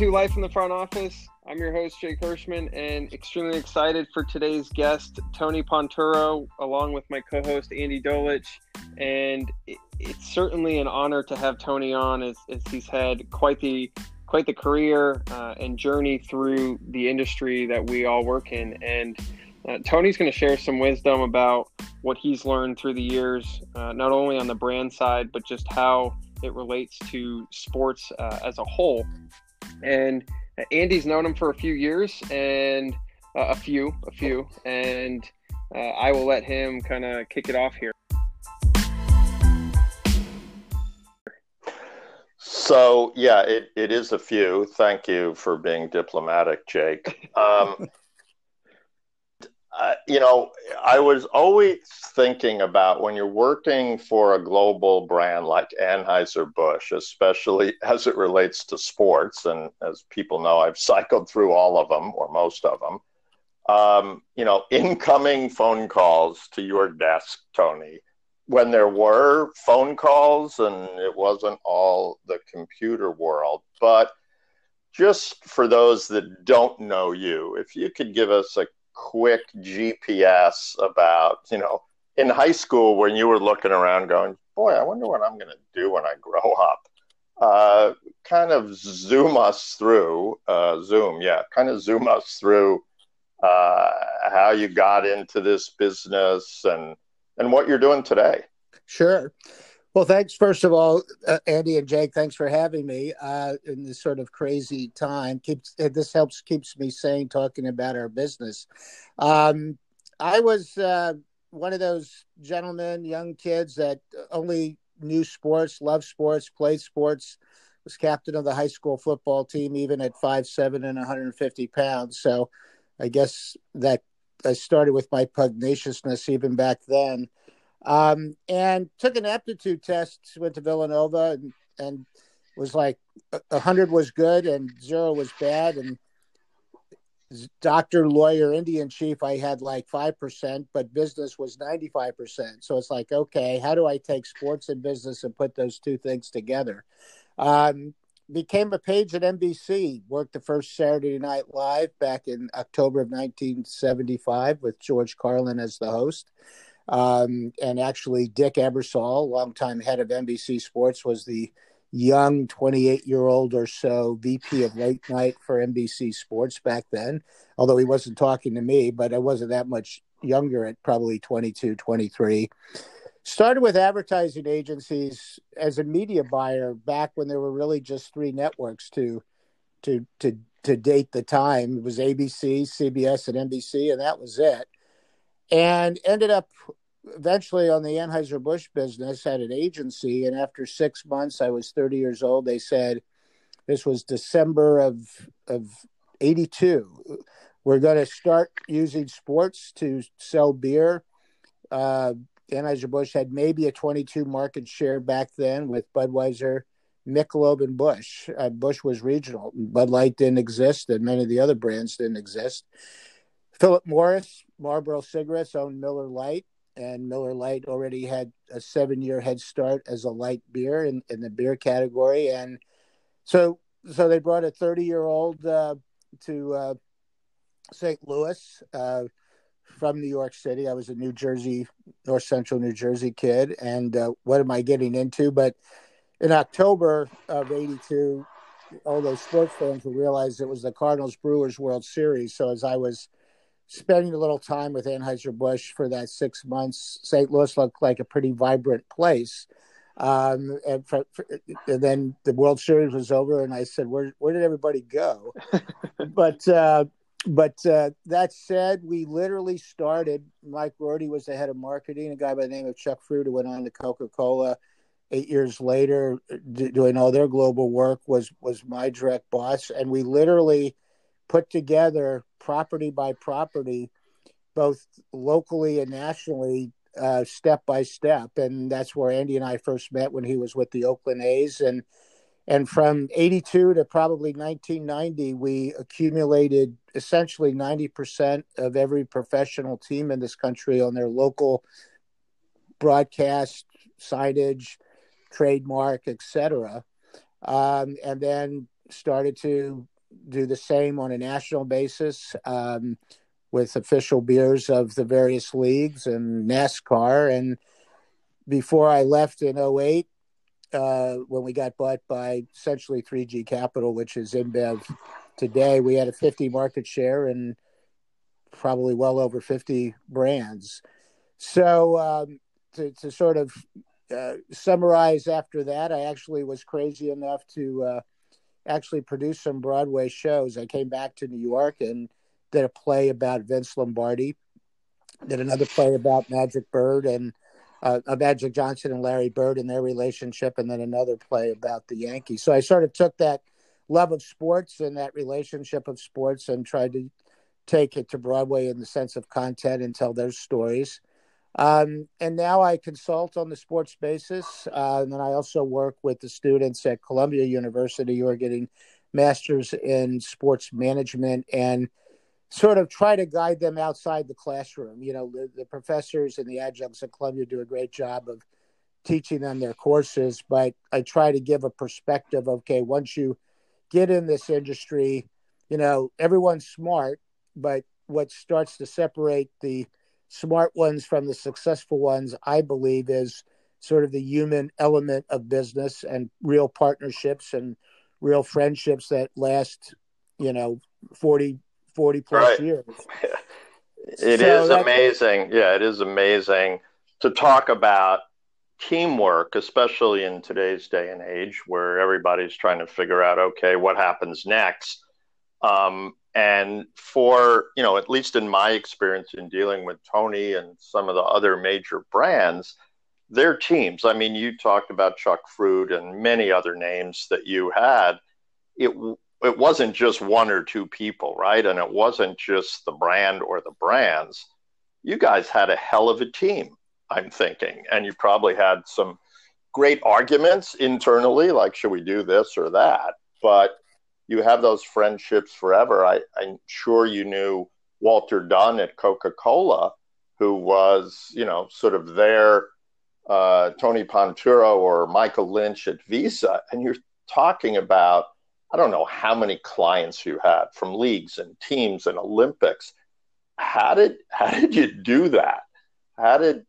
to Life in the Front Office. I'm your host, Jake Hirschman, and extremely excited for today's guest, Tony Ponturo, along with my co-host, Andy Dolich. And it's certainly an honor to have Tony on, as he's had quite the career and journey through the industry that we all work in. And Tony's going to share some wisdom about what he's learned through the years, not only on the brand side, but just how it relates to sports as a whole. And Andy's known him for a few years and a few. And I will let him kind of kick it off here. So, yeah, it is a few. Thank you for being diplomatic, Jake. I was always thinking about when you're working for a global brand like Anheuser-Busch, especially as it relates to sports, and as people know, I've cycled through all of them, or most of them, incoming phone calls to your desk, Tony, when there were phone calls and it wasn't all the computer world. But just for those that don't know you, if you could give us a quick GPS about, in high school when you were looking around going, boy, I wonder what I'm going to do when I grow up. Kind of zoom us through how you got into this business and what you're doing today. Sure. Well, thanks. First of all, Andy and Jake, thanks for having me in this sort of crazy time. This keeps me sane talking about our business. I was one of those gentlemen, young kids that only knew sports, loved sports, played sports, was captain of the high school football team, even at 5'7" and 150 pounds. So I guess that I started with my pugnaciousness even back then. And took an aptitude test, went to Villanova and was like 100 was good and 0 was bad. And doctor, lawyer, Indian chief, I had like 5%, but business was 95%. So it's like, okay, how do I take sports and business and put those two things together? Became a page at NBC, worked the first Saturday Night Live back in October of 1975 with George Carlin as the host. And actually Dick Ebersol, longtime head of NBC Sports, was the young 28-year-old or so VP of late night for NBC Sports back then, although he wasn't talking to me, but I wasn't that much younger at probably 22, 23. Started with advertising agencies as a media buyer back when there were really just three networks to date the time. It was ABC, CBS, and NBC, and that was it. And ended up eventually on the Anheuser-Busch business at an agency. And after 6 months, I was 30 years old. They said, this was December of 82. We're going to start using sports to sell beer. Anheuser-Busch had maybe a 22% market share back then with Budweiser, Michelob, and Bush. Bush was regional. Bud Light didn't exist, and many of the other brands didn't exist. Philip Morris, Marlboro cigarettes, owned Miller Lite, and Miller Lite already had a 7-year head start as a light beer in the beer category. And so they brought a 30-year-old to St. Louis from New York City. I was a New Jersey, North Central New Jersey kid. And what am I getting into? But in October of 82, all those sports fans will realize it was the Cardinals-Brewers World Series. So as I was spending a little time with Anheuser-Busch for that 6 months, St. Louis looked like a pretty vibrant place. And then the World Series was over, and I said, where did everybody go? but that said, we literally started. Mike Rorty was the head of marketing, a guy by the name of Chuck Fruit, who went on to Coca-Cola 8 years later, doing all their global work, was my direct boss. And we literally put together property by property, both locally and nationally, step by step. And that's where Andy and I first met when he was with the Oakland A's. And from 82 to probably 1990, we accumulated essentially 90% of every professional team in this country on their local broadcast, signage, trademark, etc. And then started to do the same on a national basis with official beers of the various leagues and NASCAR. And before I left in 2008, when we got bought by essentially 3G Capital, which is InBev today, we had a 50 market share and probably well over 50 brands. So to sort of summarize after that, I actually was crazy enough to actually produce some Broadway shows. I came back to New York and did a play about Vince Lombardi, did another play about Magic Johnson and Larry Bird and their relationship, and then another play about the Yankees. So I sort of took that love of sports and that relationship of sports and tried to take it to Broadway in the sense of content and tell those stories. And now I consult on the sports basis. And then I also work with the students at Columbia University who are getting masters in sports management and sort of try to guide them outside the classroom. You know, the professors and the adjuncts at Columbia do a great job of teaching them their courses, but I try to give a perspective of, okay, once you get in this industry, you know, everyone's smart, but what starts to separate the smart ones from the successful ones, I believe, is sort of the human element of business and real partnerships and real friendships that last, you know, 40 plus right. years. It is amazing. Yeah, it is amazing to talk about teamwork, especially in today's day and age where everybody's trying to figure out, okay, what happens next? And for, you know, at least in my experience in dealing with Tony and some of the other major brands, their teams, I mean, you talked about Chuck Fruit and many other names that you had. It wasn't just one or two people, right? And it wasn't just the brand or the brands. You guys had a hell of a team, I'm thinking. And you probably had some great arguments internally, like, should we do this or that? But you have those friendships forever. I'm sure you knew Walter Dunn at Coca-Cola, who was, you know, sort of their Tony Ponturo or Michael Lynch at Visa. And you're talking about, I don't know how many clients you had from leagues and teams and Olympics. How did you do that? How did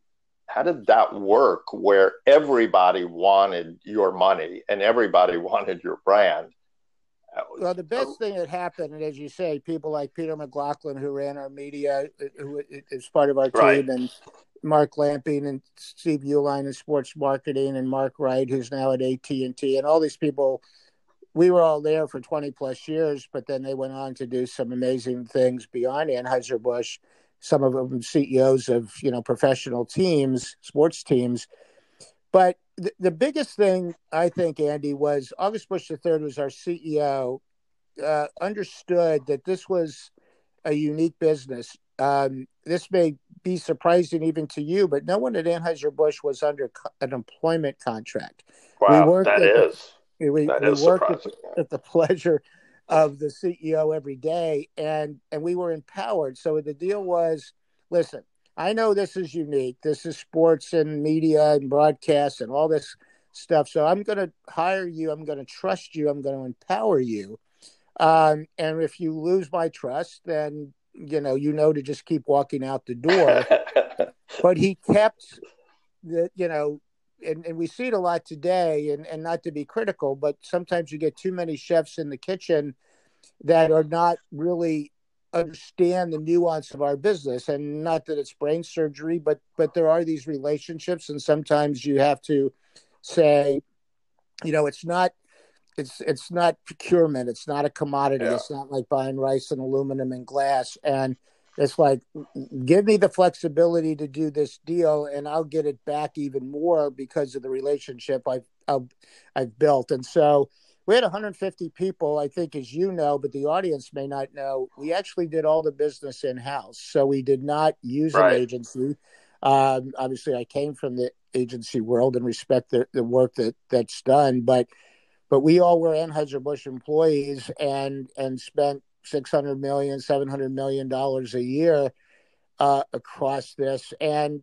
that work where everybody wanted your money and everybody wanted your brand? Well, the best thing that happened, and as you say, people like Peter McLaughlin, who ran our media, who is part of our team, right. and Mark Lamping and Steve Uline in sports marketing, and Mark Wright, who's now at AT&T, and all these people. We were all there for 20 plus years, but then they went on to do some amazing things beyond Anheuser-Busch. Some of them CEOs of, you know, professional teams, sports teams. But the biggest thing, I think, Andy, was August Bush III was our CEO, understood that this was a unique business. This may be surprising even to you, but no one at Anheuser-Busch was under an employment contract. Wow, that is. We worked at the pleasure of the CEO every day, and we were empowered. So the deal was, listen, I know this is unique. This is sports and media and broadcast and all this stuff. So I'm going to hire you. I'm going to trust you. I'm going to empower you. And if you lose my trust, then, you know, to just keep walking out the door. But he kept the, you know, and we see it a lot today, and not to be critical, but sometimes you get too many chefs in the kitchen that are not really understand the nuance of our business. And not that it's brain surgery, but there are these relationships. And sometimes you have to say, you know, it's not procurement. It's not a commodity. Yeah. It's not like buying rice and aluminum and glass. And it's like, give me the flexibility to do this deal, and I'll get it back even more because of the relationship I've built. And so we had 150 people, I think, as you know, but the audience may not know. We actually did all the business in-house, so we did not use right. an agency. Obviously, I came from the agency world and respect the work that's done, but we all were Anheuser-Busch employees and spent $600 million, $700 million a year across this. And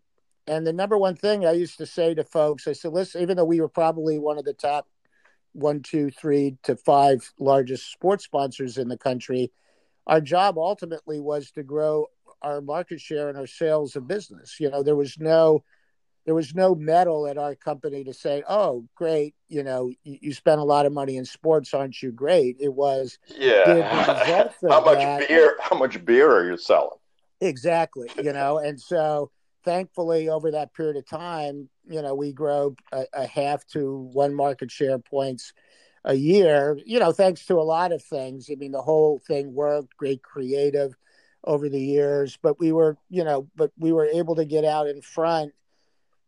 the number one thing I used to say to folks, I said, listen, even though we were probably one of the top 1, 2, 3 to 5 largest sports sponsors in the country, our job ultimately was to grow our market share and our sales of business. You know, there was no medal at our company to say, oh, great, you know, you spent a lot of money in sports, aren't you great? It was, yeah, how much beer are you selling? Exactly, you know, and so thankfully over that period of time, you know, we grow a 0.5 to 1 market share points a year, you know, thanks to a lot of things. I mean, the whole thing worked, great creative over the years, but we were able to get out in front.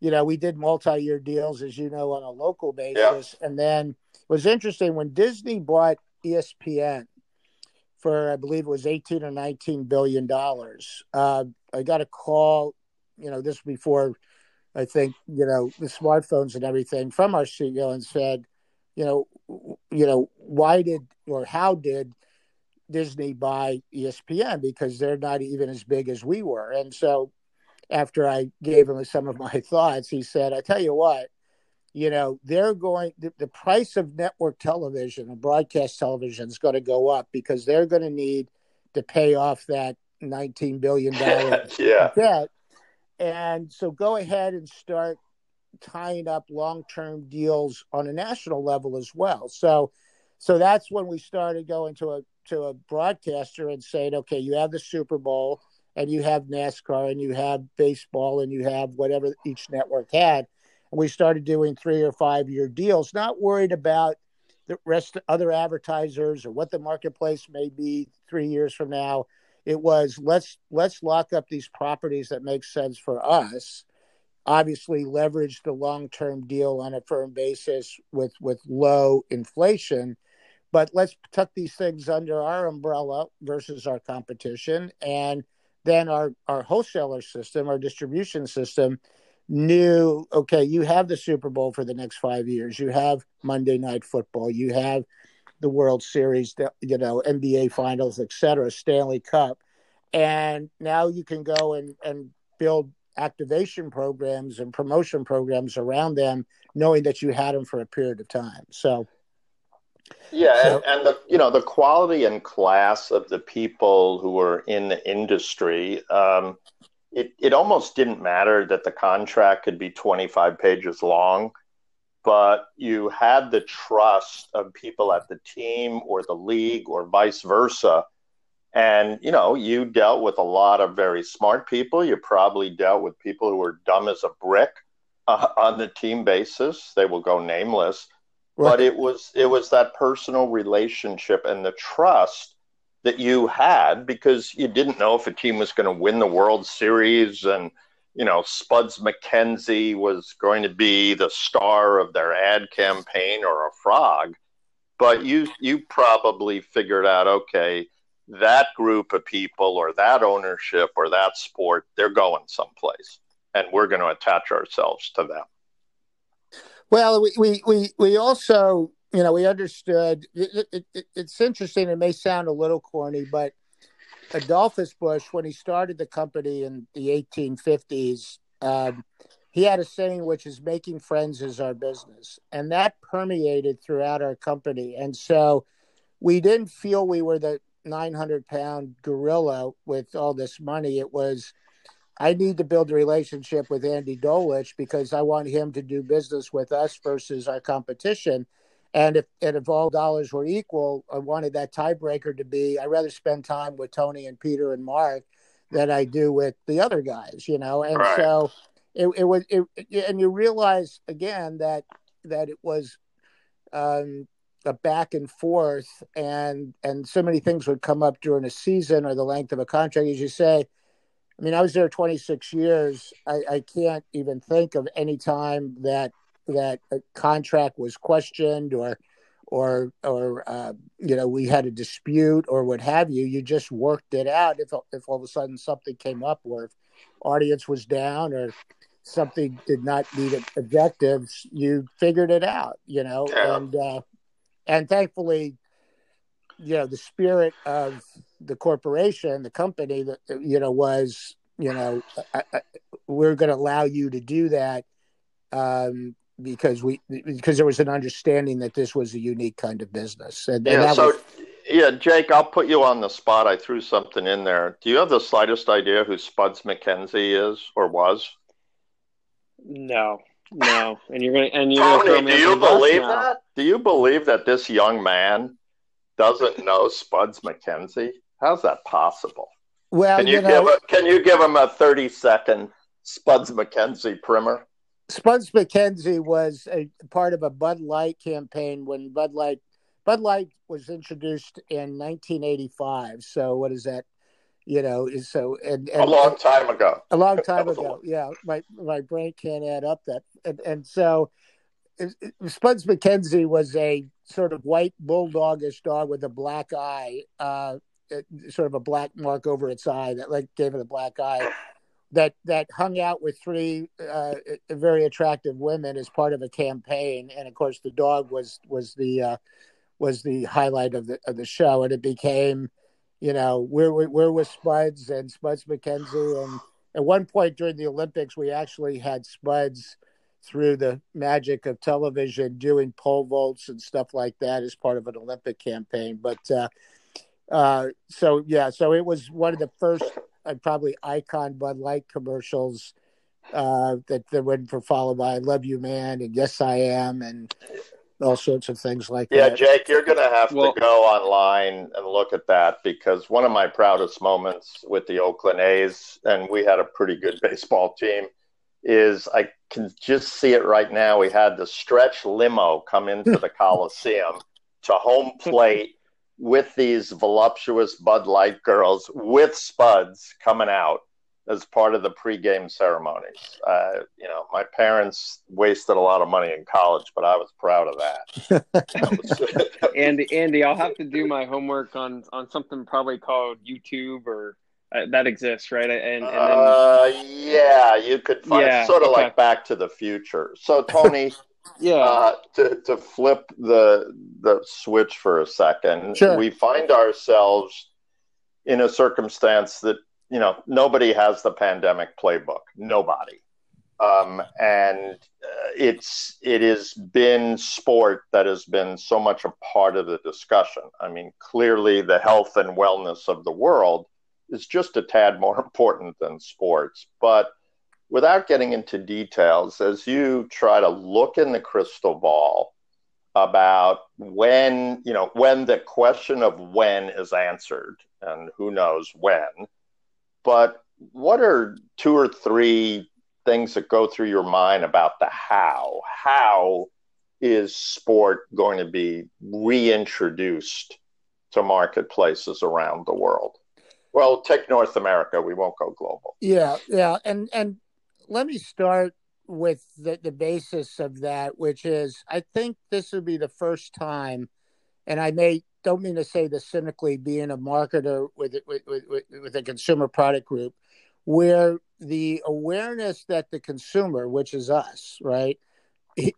You know, we did multi-year deals, as you know, on a local basis. Yeah. And then it was interesting when Disney bought ESPN for, I believe it was $18 or $19 billion. I got a call, you know, this before, I think, you know, the smartphones and everything, from our CEO and said, you know, why did, or how did Disney buy ESPN? Because they're not even as big as we were. And so, after I gave him some of my thoughts, he said, I tell you what, you know, the price of network television and broadcast television is going to go up because they're going to need to pay off that $19 billion yeah. debt. And so go ahead and start tying up long-term deals on a national level as well. So that's when we started going to a broadcaster and saying, okay, you have the Super Bowl, and you have NASCAR, and you have baseball, and you have whatever each network had. And we started doing 3 or 5 year deals, not worried about the rest of other advertisers or what the marketplace may be 3 years from now. It was, let's lock up these properties that make sense for us, obviously leverage the long-term deal on a firm basis with low inflation, but let's tuck these things under our umbrella versus our competition. And then our wholesaler system, our distribution system, knew, okay, you have the Super Bowl for the next 5 years. You have Monday Night Football. You have the World Series, you know, NBA Finals, et cetera, Stanley Cup. And now you can go and build activation programs and promotion programs around them, knowing that you had them for a period of time. So, yeah, and the, you know, the quality and class of the people who were in the industry, it almost didn't matter that the contract could be 25 pages long, but you had the trust of people at the team or the league or vice versa. And, you know, you dealt with a lot of very smart people. You probably dealt with people who were dumb as a brick on the team basis. They will go nameless. Right. But it was that personal relationship and the trust that you had, because you didn't know if a team was going to win the World Series, and, you know, Spuds McKenzie was going to be the star of their ad campaign or a frog. But you probably figured out, okay, that group of people or that ownership or that sport, they're going someplace, and we're going to attach ourselves to them. Well, we also, you know, we understood, it's interesting, it may sound a little corny, but Adolphus Bush, when he started the company in the 1850s, he had a saying, which is, making friends is our business. And that permeated throughout our company. And so we didn't feel we were the 900-pound gorilla with all this money. It was, I need to build a relationship with Andy Dolich because I want him to do business with us versus our competition. And if all dollars were equal, I wanted that tiebreaker to be, I'd rather spend time with Tony and Peter and Mark than I do with the other guys, you know? And right. So it was, and you realize again that it was a back and forth, and so many things would come up during a season or the length of a contract, as you say. I mean, I was there 26 years. I can't even think of any time that a contract was questioned or you know, we had a dispute or what have you. You just worked it out. If all of a sudden something came up, or if audience was down, or something did not meet objectives, you figured it out. You know, yeah. And thankfully, you know, the spirit of the corporation, the company, that, you know, was, you know, we're going to allow you to do that because there was an understanding that this was a unique kind of business. Yeah, Jake, I'll put you on the spot. I threw something in there. Do you have the slightest idea who Spuds McKenzie is or was? No. Tony, do you believe that? Do you believe that this young man doesn't know Spuds McKenzie? How's that possible? Well, can you give him a 30-second Spuds McKenzie primer? Spuds McKenzie was a part of a Bud Light campaign when Bud Light was introduced in 1985. So what is that? A long time ago. Yeah, my brain can't add up that. And so Spuds McKenzie was a sort of white bulldogish dog with a black eye, sort of a black mark over its eye that gave it a black eye. That hung out with three very attractive women as part of a campaign, and of course the dog was the highlight of the show, and it became, we're with Spuds and Spuds McKenzie, and at one point during the Olympics we actually had Spuds through the magic of television doing pole vaults and stuff like that as part of an Olympic campaign. But so it was one of the first. Probably icon Bud Light commercials that went for followed by "I Love You, Man" and "Yes, I Am" and all sorts of things like that. Yeah, Jake, you're going to have to go online and look at that, because one of my proudest moments with the Oakland A's, and we had a pretty good baseball team, is I can just see it right now. We had the stretch limo come into the Coliseum to home plate. With these voluptuous Bud Light girls with Spuds coming out as part of the pregame ceremonies. My parents wasted a lot of money in college, but I was proud of that. Andy, I'll have to do my homework on something probably called YouTube or that exists, right? You could find like Back to the Future. So Tony, to flip the switch for a second, sure. We find ourselves in a circumstance that nobody has the pandemic playbook. Nobody, and it has been sport that has been so much a part of the discussion. I mean, clearly the health and wellness of the world is just a tad more important than sports, but. Without getting into details, as you try to look in the crystal ball about when the question of when is answered, and who knows when, but what are two or three things that go through your mind about the how? How is sport going to be reintroduced to marketplaces around the world? Well, take North America. We won't go global. Yeah. And let me start with the basis of that, which is I think this will be the first time, and don't mean to say this cynically, being a marketer with a consumer product group, where the awareness that the consumer, which is us, right,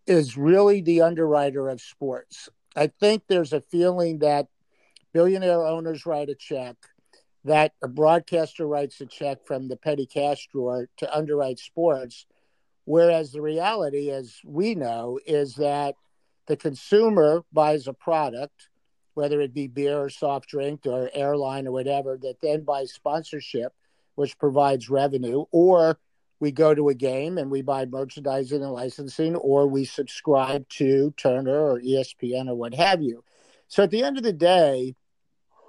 is really the underwriter of sports. I think there's a feeling that billionaire owners write a check, that a broadcaster writes a check from the petty cash drawer to underwrite sports, whereas the reality, as we know, is that the consumer buys a product, whether it be beer or soft drink or airline or whatever, that then buys sponsorship, which provides revenue, or we go to a game and we buy merchandising and licensing, or we subscribe to Turner or ESPN or what have you. So at the end of the day,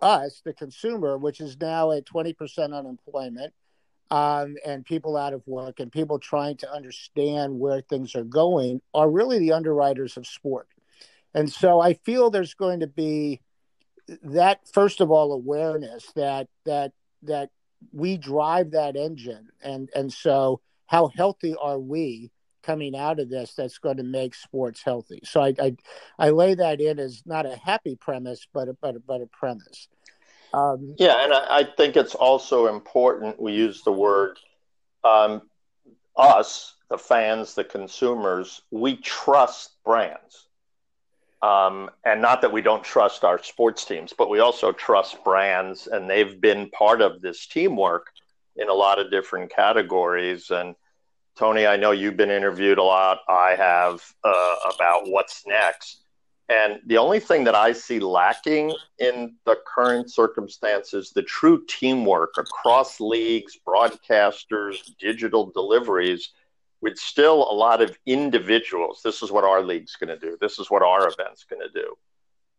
us, the consumer, which is now at 20% unemployment and people out of work and people trying to understand where things are going, are really the underwriters of sport. And so I feel there's going to be that, first of all, awareness that we drive that engine. And so how healthy are we coming out of this that's going to make sports healthy? So I lay that in as not a happy premise, but a premise. And I think it's also important we use the word us, the fans, the consumers, we trust brands. And not that we don't trust our sports teams, but we also trust brands, and they've been part of this teamwork in a lot of different categories. And Tony, I know you've been interviewed a lot. I have about what's next. And the only thing that I see lacking in the current circumstances, the true teamwork across leagues, broadcasters, digital deliveries, with still a lot of individuals. This is what our league's going to do. This is what our event's going to do.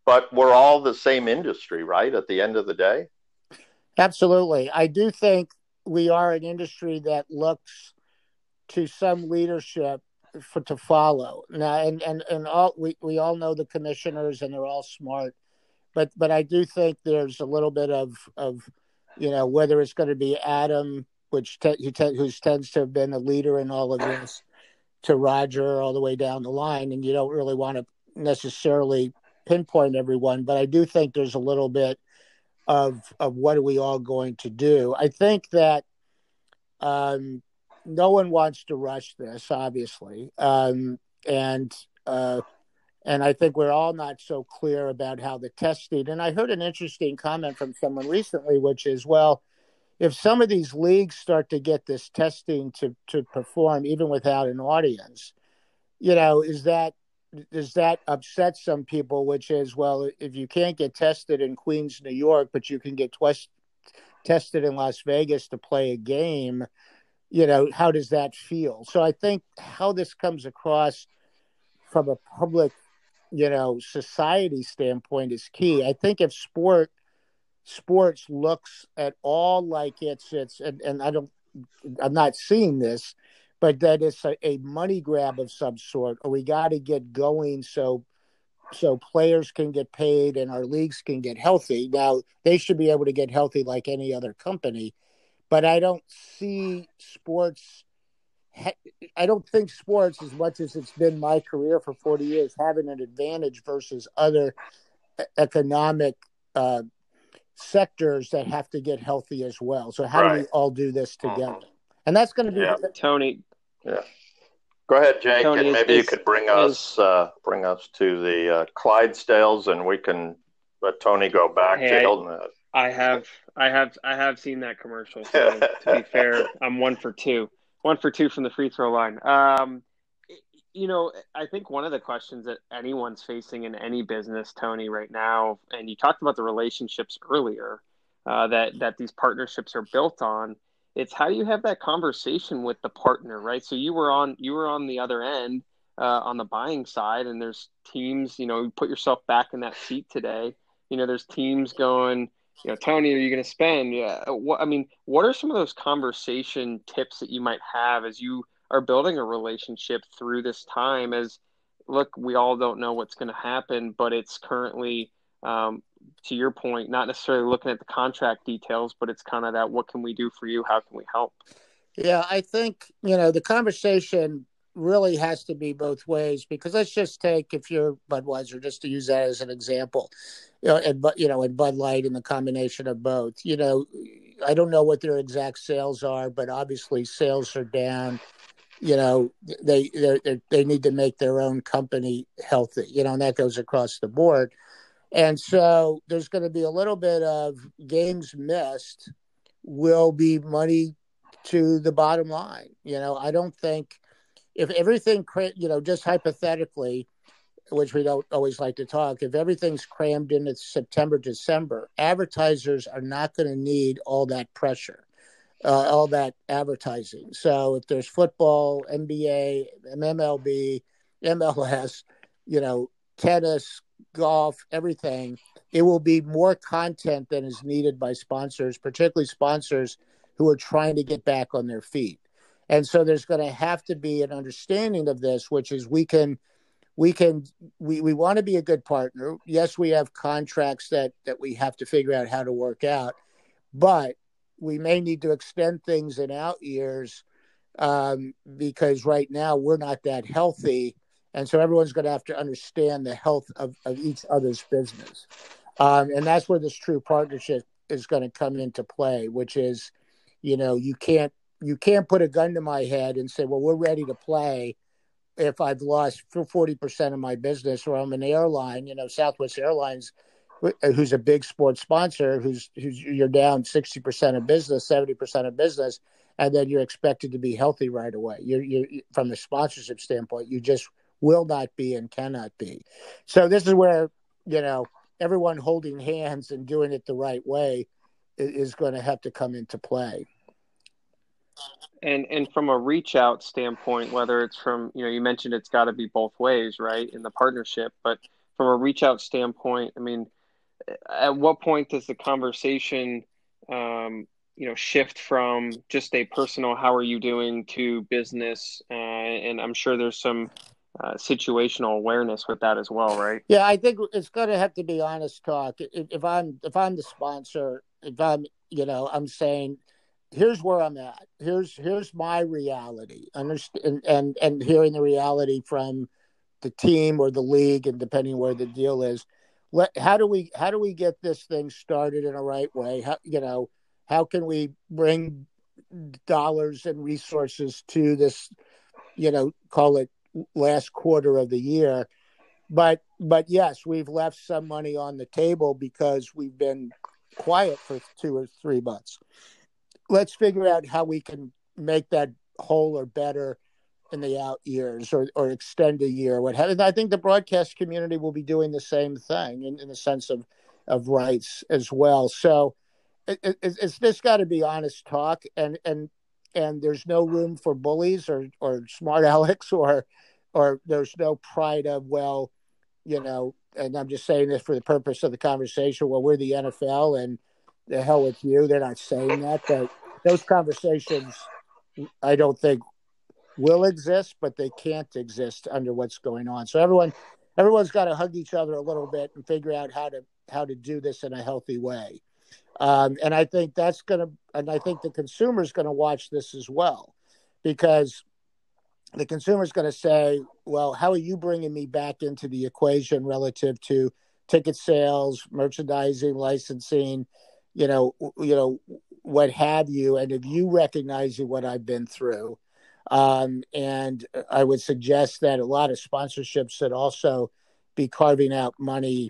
But we're all the same industry, right, at the end of the day? Absolutely. I do think we are an industry that looks to some leadership to follow. Now, and all we all know the commissioners, and they're all smart, but I do think there's a little bit of whether it's going to be Adam, who tends to have been a leader in all of this, to Roger, all the way down the line, and you don't really want to necessarily pinpoint everyone, but I do think there's a little bit of what are we all going to do. I think that no one wants to rush this, obviously. And I think we're all not so clear about how the testing, and I heard an interesting comment from someone recently, which is, well, if some of these leagues start to get this testing to perform, even without an audience, does that upset some people, which is, well, if you can't get tested in Queens, New York, but you can get tested in Las Vegas to play a game, how does that feel? So I think how this comes across from a public, society standpoint is key. I think if sports looks at all like it's and I'm not seeing this, but that it's a money grab of some sort, or we got to get going so players can get paid and our leagues can get healthy. Now, they should be able to get healthy like any other company, but I don't see sports. I don't think sports, as much as it's been my career for 40 years, having an advantage versus other economic sectors that have to get healthy as well. So how do we all do this together? And that's going to be Tony. Yeah, go ahead, Jake, Tony, and maybe you could bring us to the Clydesdales, and we can let Tony go back to Hilton. I have seen that commercial. So to be fair, I'm 1 for 2 from the free throw line. I think one of the questions that anyone's facing in any business, Tony, right now, and you talked about the relationships earlier that these partnerships are built on, it's how do you have that conversation with the partner, right? So you were on the other end on the buying side, and there's teams, you put yourself back in that seat today. There's teams going, Tony, are you going to spend? Yeah. What are some of those conversation tips that you might have as you are building a relationship through this time? As look, we all don't know what's going to happen, but it's currently, to your point, not necessarily looking at the contract details, but it's kind of that, what can we do for you? How can we help? Yeah, I think, the conversation really has to be both ways, because let's just take, if you're Budweiser, just to use that as an example, and Bud Light and the combination of both, I don't know what their exact sales are, but obviously sales are down. They need to make their own company healthy, and that goes across the board. And so there's going to be a little bit of games missed will be money to the bottom line. I don't think if everything, just hypothetically, which we don't always like to talk, if everything's crammed in at September, December, advertisers are not going to need all that pressure. All that advertising. So if there's football, NBA, MLB, MLS, tennis, golf, everything, it will be more content than is needed by sponsors, particularly sponsors who are trying to get back on their feet. And so there's going to have to be an understanding of this, which is we want to be a good partner. Yes, we have contracts that we have to figure out how to work out, but we may need to extend things in out years because right now we're not that healthy. And so everyone's going to have to understand the health of each other's business. And that's where this true partnership is going to come into play, which is, you can't put a gun to my head and say, well, we're ready to play if I've lost 40% of my business, or I'm an airline, Southwest Airlines, who's a big sports sponsor, who's you're down 60% of business, 70% of business, and then you're expected to be healthy right away. You're from the sponsorship standpoint, you just will not be and cannot be. So this is where, you know, everyone holding hands and doing it the right way is going to have to come into play. And from a reach out standpoint, whether it's from, you know, you mentioned it's got to be both ways, right, in the partnership. But from a reach out standpoint, I mean, at what point does the conversation, you know, shift from just a personal, how are you doing, to business? And I'm sure there's some situational awareness with that as well, right? Yeah, I think it's going to have to be honest talk. If I'm the sponsor, if I'm, you know, I'm saying, here's where I'm at. Here's my reality. And hearing the reality from the team or the league, and depending where the deal is, how do we get this thing started in a right way? How can we bring dollars and resources to this, you know, call it last quarter of the year? But yes, we've left some money on the table because we've been quiet for 2 or 3 months. Let's figure out how we can make that whole or better in the out years, or extend a year. What have I think the broadcast community will be doing the same thing in the sense of rights as well. So it's just got to be honest talk, and there's no room for bullies or smart Alex or there's no pride of, well, you know, and I'm just saying this for the purpose of the conversation. Well, we're the NFL and the hell with you. They're not saying that, but those conversations, I don't think, will exist, but they can't exist under what's going on. So everyone's got to hug each other a little bit and figure out how to do this in a healthy way. And I think that's I think the consumer's going to watch this as well, because the consumer's going to say, well, how are you bringing me back into the equation relative to ticket sales, merchandising, licensing, you know, what have you? And if you recognizing what I've been through, and I would suggest that a lot of sponsorships should also be carving out money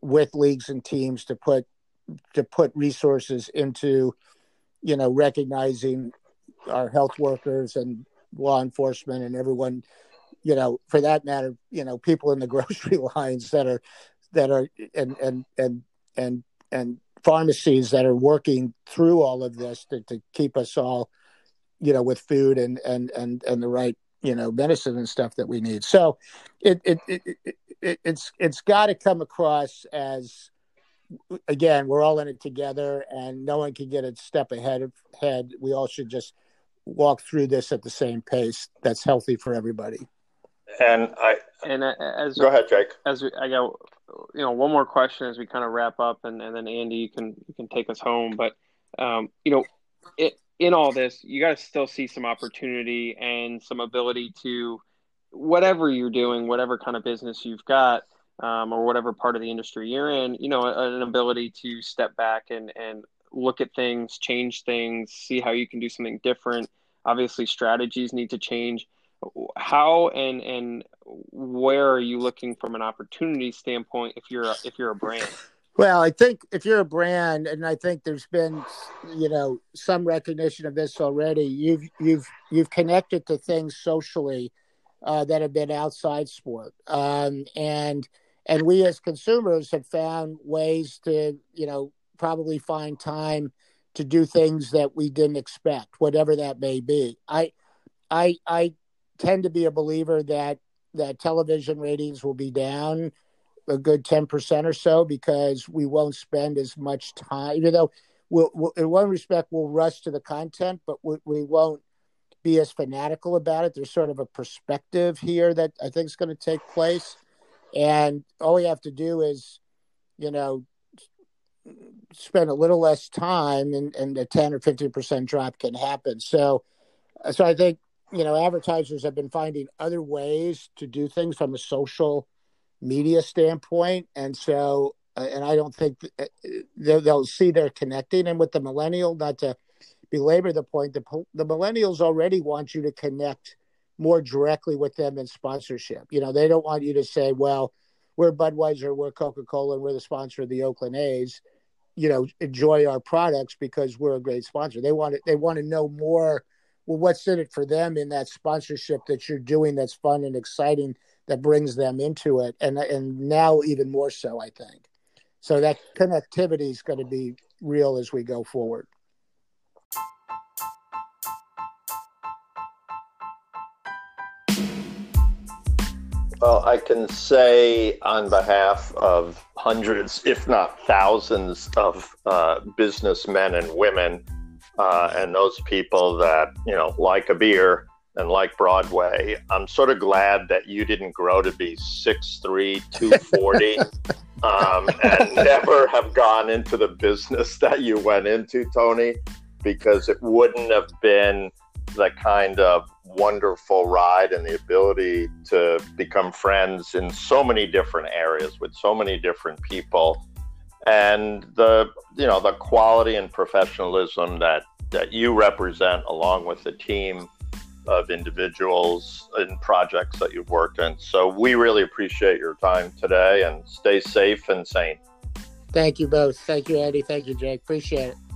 with leagues and teams to put resources into, you know, recognizing our health workers and law enforcement and everyone, you know, for that matter, you know, people in the grocery lines that are and pharmacies that are working through all of this to keep us all, you know, with food and the right, you know, medicine and stuff that we need. So it's got to come across as, again, we're all in it together and no one can get a step ahead. We all should just walk through this at the same pace. That's healthy for everybody. Go ahead, Jake. I got, you know, one more question as we kind of wrap up, and then Andy, you can take us home. But you know, in all this, you got to still see some opportunity and some ability to, whatever you're doing, whatever kind of business you've got, or whatever part of the industry you're in, you know, an ability to step back and look at things, change things, see how you can do something different. Obviously, strategies need to change. How and where are you looking from an opportunity standpoint if you're a brand? Well, I think if you're a brand, and I think there's been, you know, some recognition of this already, you've connected to things socially that have been outside sport, and we as consumers have found ways to, you know, probably find time to do things that we didn't expect, whatever that may be. I tend to be a believer that television ratings will be down a good 10% or so, because we won't spend as much time, even though we'll, in one respect, we'll rush to the content, but we won't be as fanatical about it. There's sort of a perspective here that I think is going to take place. And all we have to do is, you know, spend a little less time, and a 10 or 15% drop can happen. So I think, you know, advertisers have been finding other ways to do things from a social media standpoint. And so, and I don't think they'll see they're connecting. And with the millennial, not to belabor the point, the millennials already want you to connect more directly with them in sponsorship. You know, they don't want you to say, well, we're Budweiser, we're Coca-Cola, and we're the sponsor of the Oakland A's. you know, enjoy our products because we're a great sponsor. They want to know more. Well, what's in it for them in that sponsorship that you're doing that's fun and exciting that brings them into it, and now even more so, I think. So that connectivity is going to be real as we go forward. Well, I can say on behalf of hundreds, if not thousands, of businessmen and women, and those people that, you know, like a beer and like Broadway, I'm sort of glad that you didn't grow to be 6'3", 240, and never have gone into the business that you went into, Tony, because it wouldn't have been the kind of wonderful ride and the ability to become friends in so many different areas with so many different people, and the, you know, the quality and professionalism that you represent, along with the team of individuals and projects that you've worked in. So we really appreciate your time today, and stay safe and sane. Thank you both. Thank you, Andy. Thank you, Jake. Appreciate it.